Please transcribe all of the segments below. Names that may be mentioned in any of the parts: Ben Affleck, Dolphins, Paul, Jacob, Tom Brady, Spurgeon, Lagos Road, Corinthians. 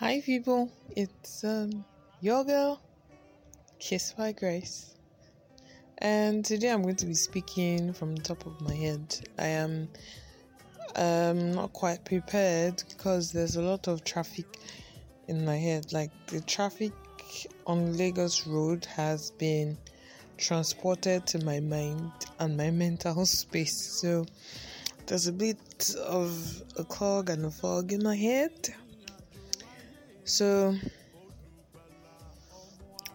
Hi people, it's your girl, Kiss by Grace, and today I'm going to be speaking from the top of my head. I am not quite prepared because there's a lot of traffic in my head. Like, the traffic on Lagos Road has been transported to my mind and my mental space, so there's a bit of a clog and a fog in my head. So,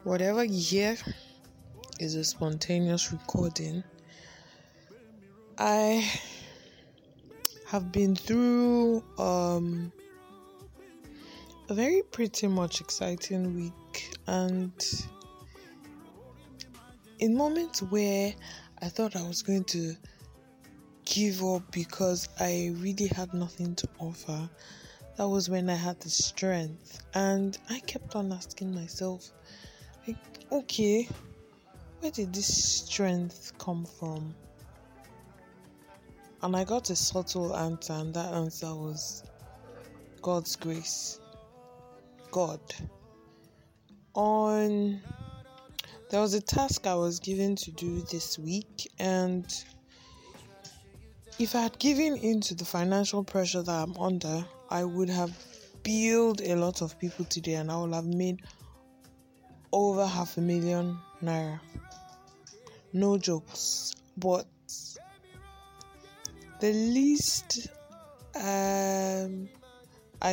whatever you hear is a spontaneous recording. I have been through a very pretty much exciting week, and in moments where I thought I was going to give up because I really had nothing to offer, that was when I had the strength, and I kept on asking myself, like, okay, where did this strength come from? And I got a subtle answer, and that answer was God's grace. God. There was a task I was given to do this week, and if I had given in to the financial pressure that I'm under, I would have billed a lot of people today and I would have made over 500,000 naira. No jokes. But the least I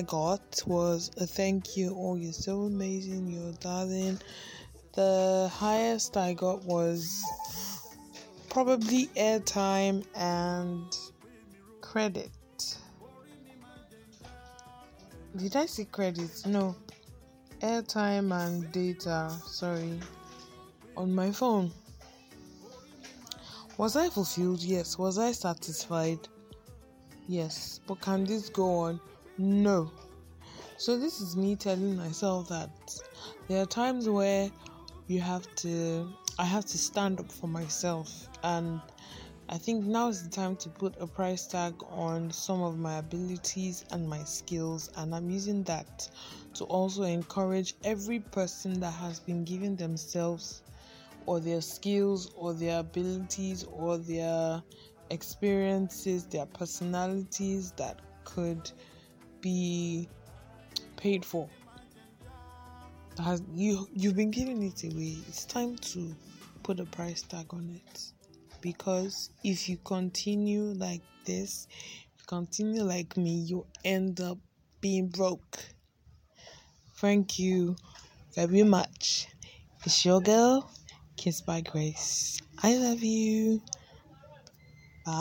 got was a thank you. Oh, you're so amazing. You're darling. The highest I got was probably airtime and credit. Did I say credit? No. Airtime and data. Sorry. On my phone. Was I fulfilled? Yes. Was I satisfied? Yes. But can this go on? No. So this is me telling myself that there are times where I have to stand up for myself, and I think now is the time to put a price tag on some of my abilities and my skills, and I'm using that to also encourage every person that has been giving themselves or their skills or their abilities or their experiences, their personalities that could be paid for. You've been giving it away. It's time to put a price tag on it, because if you continue like this, if you continue like me, you end up being broke. Thank you very much. It's your girl, Kiss by Grace. I love you.